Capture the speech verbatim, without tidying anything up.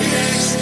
грех.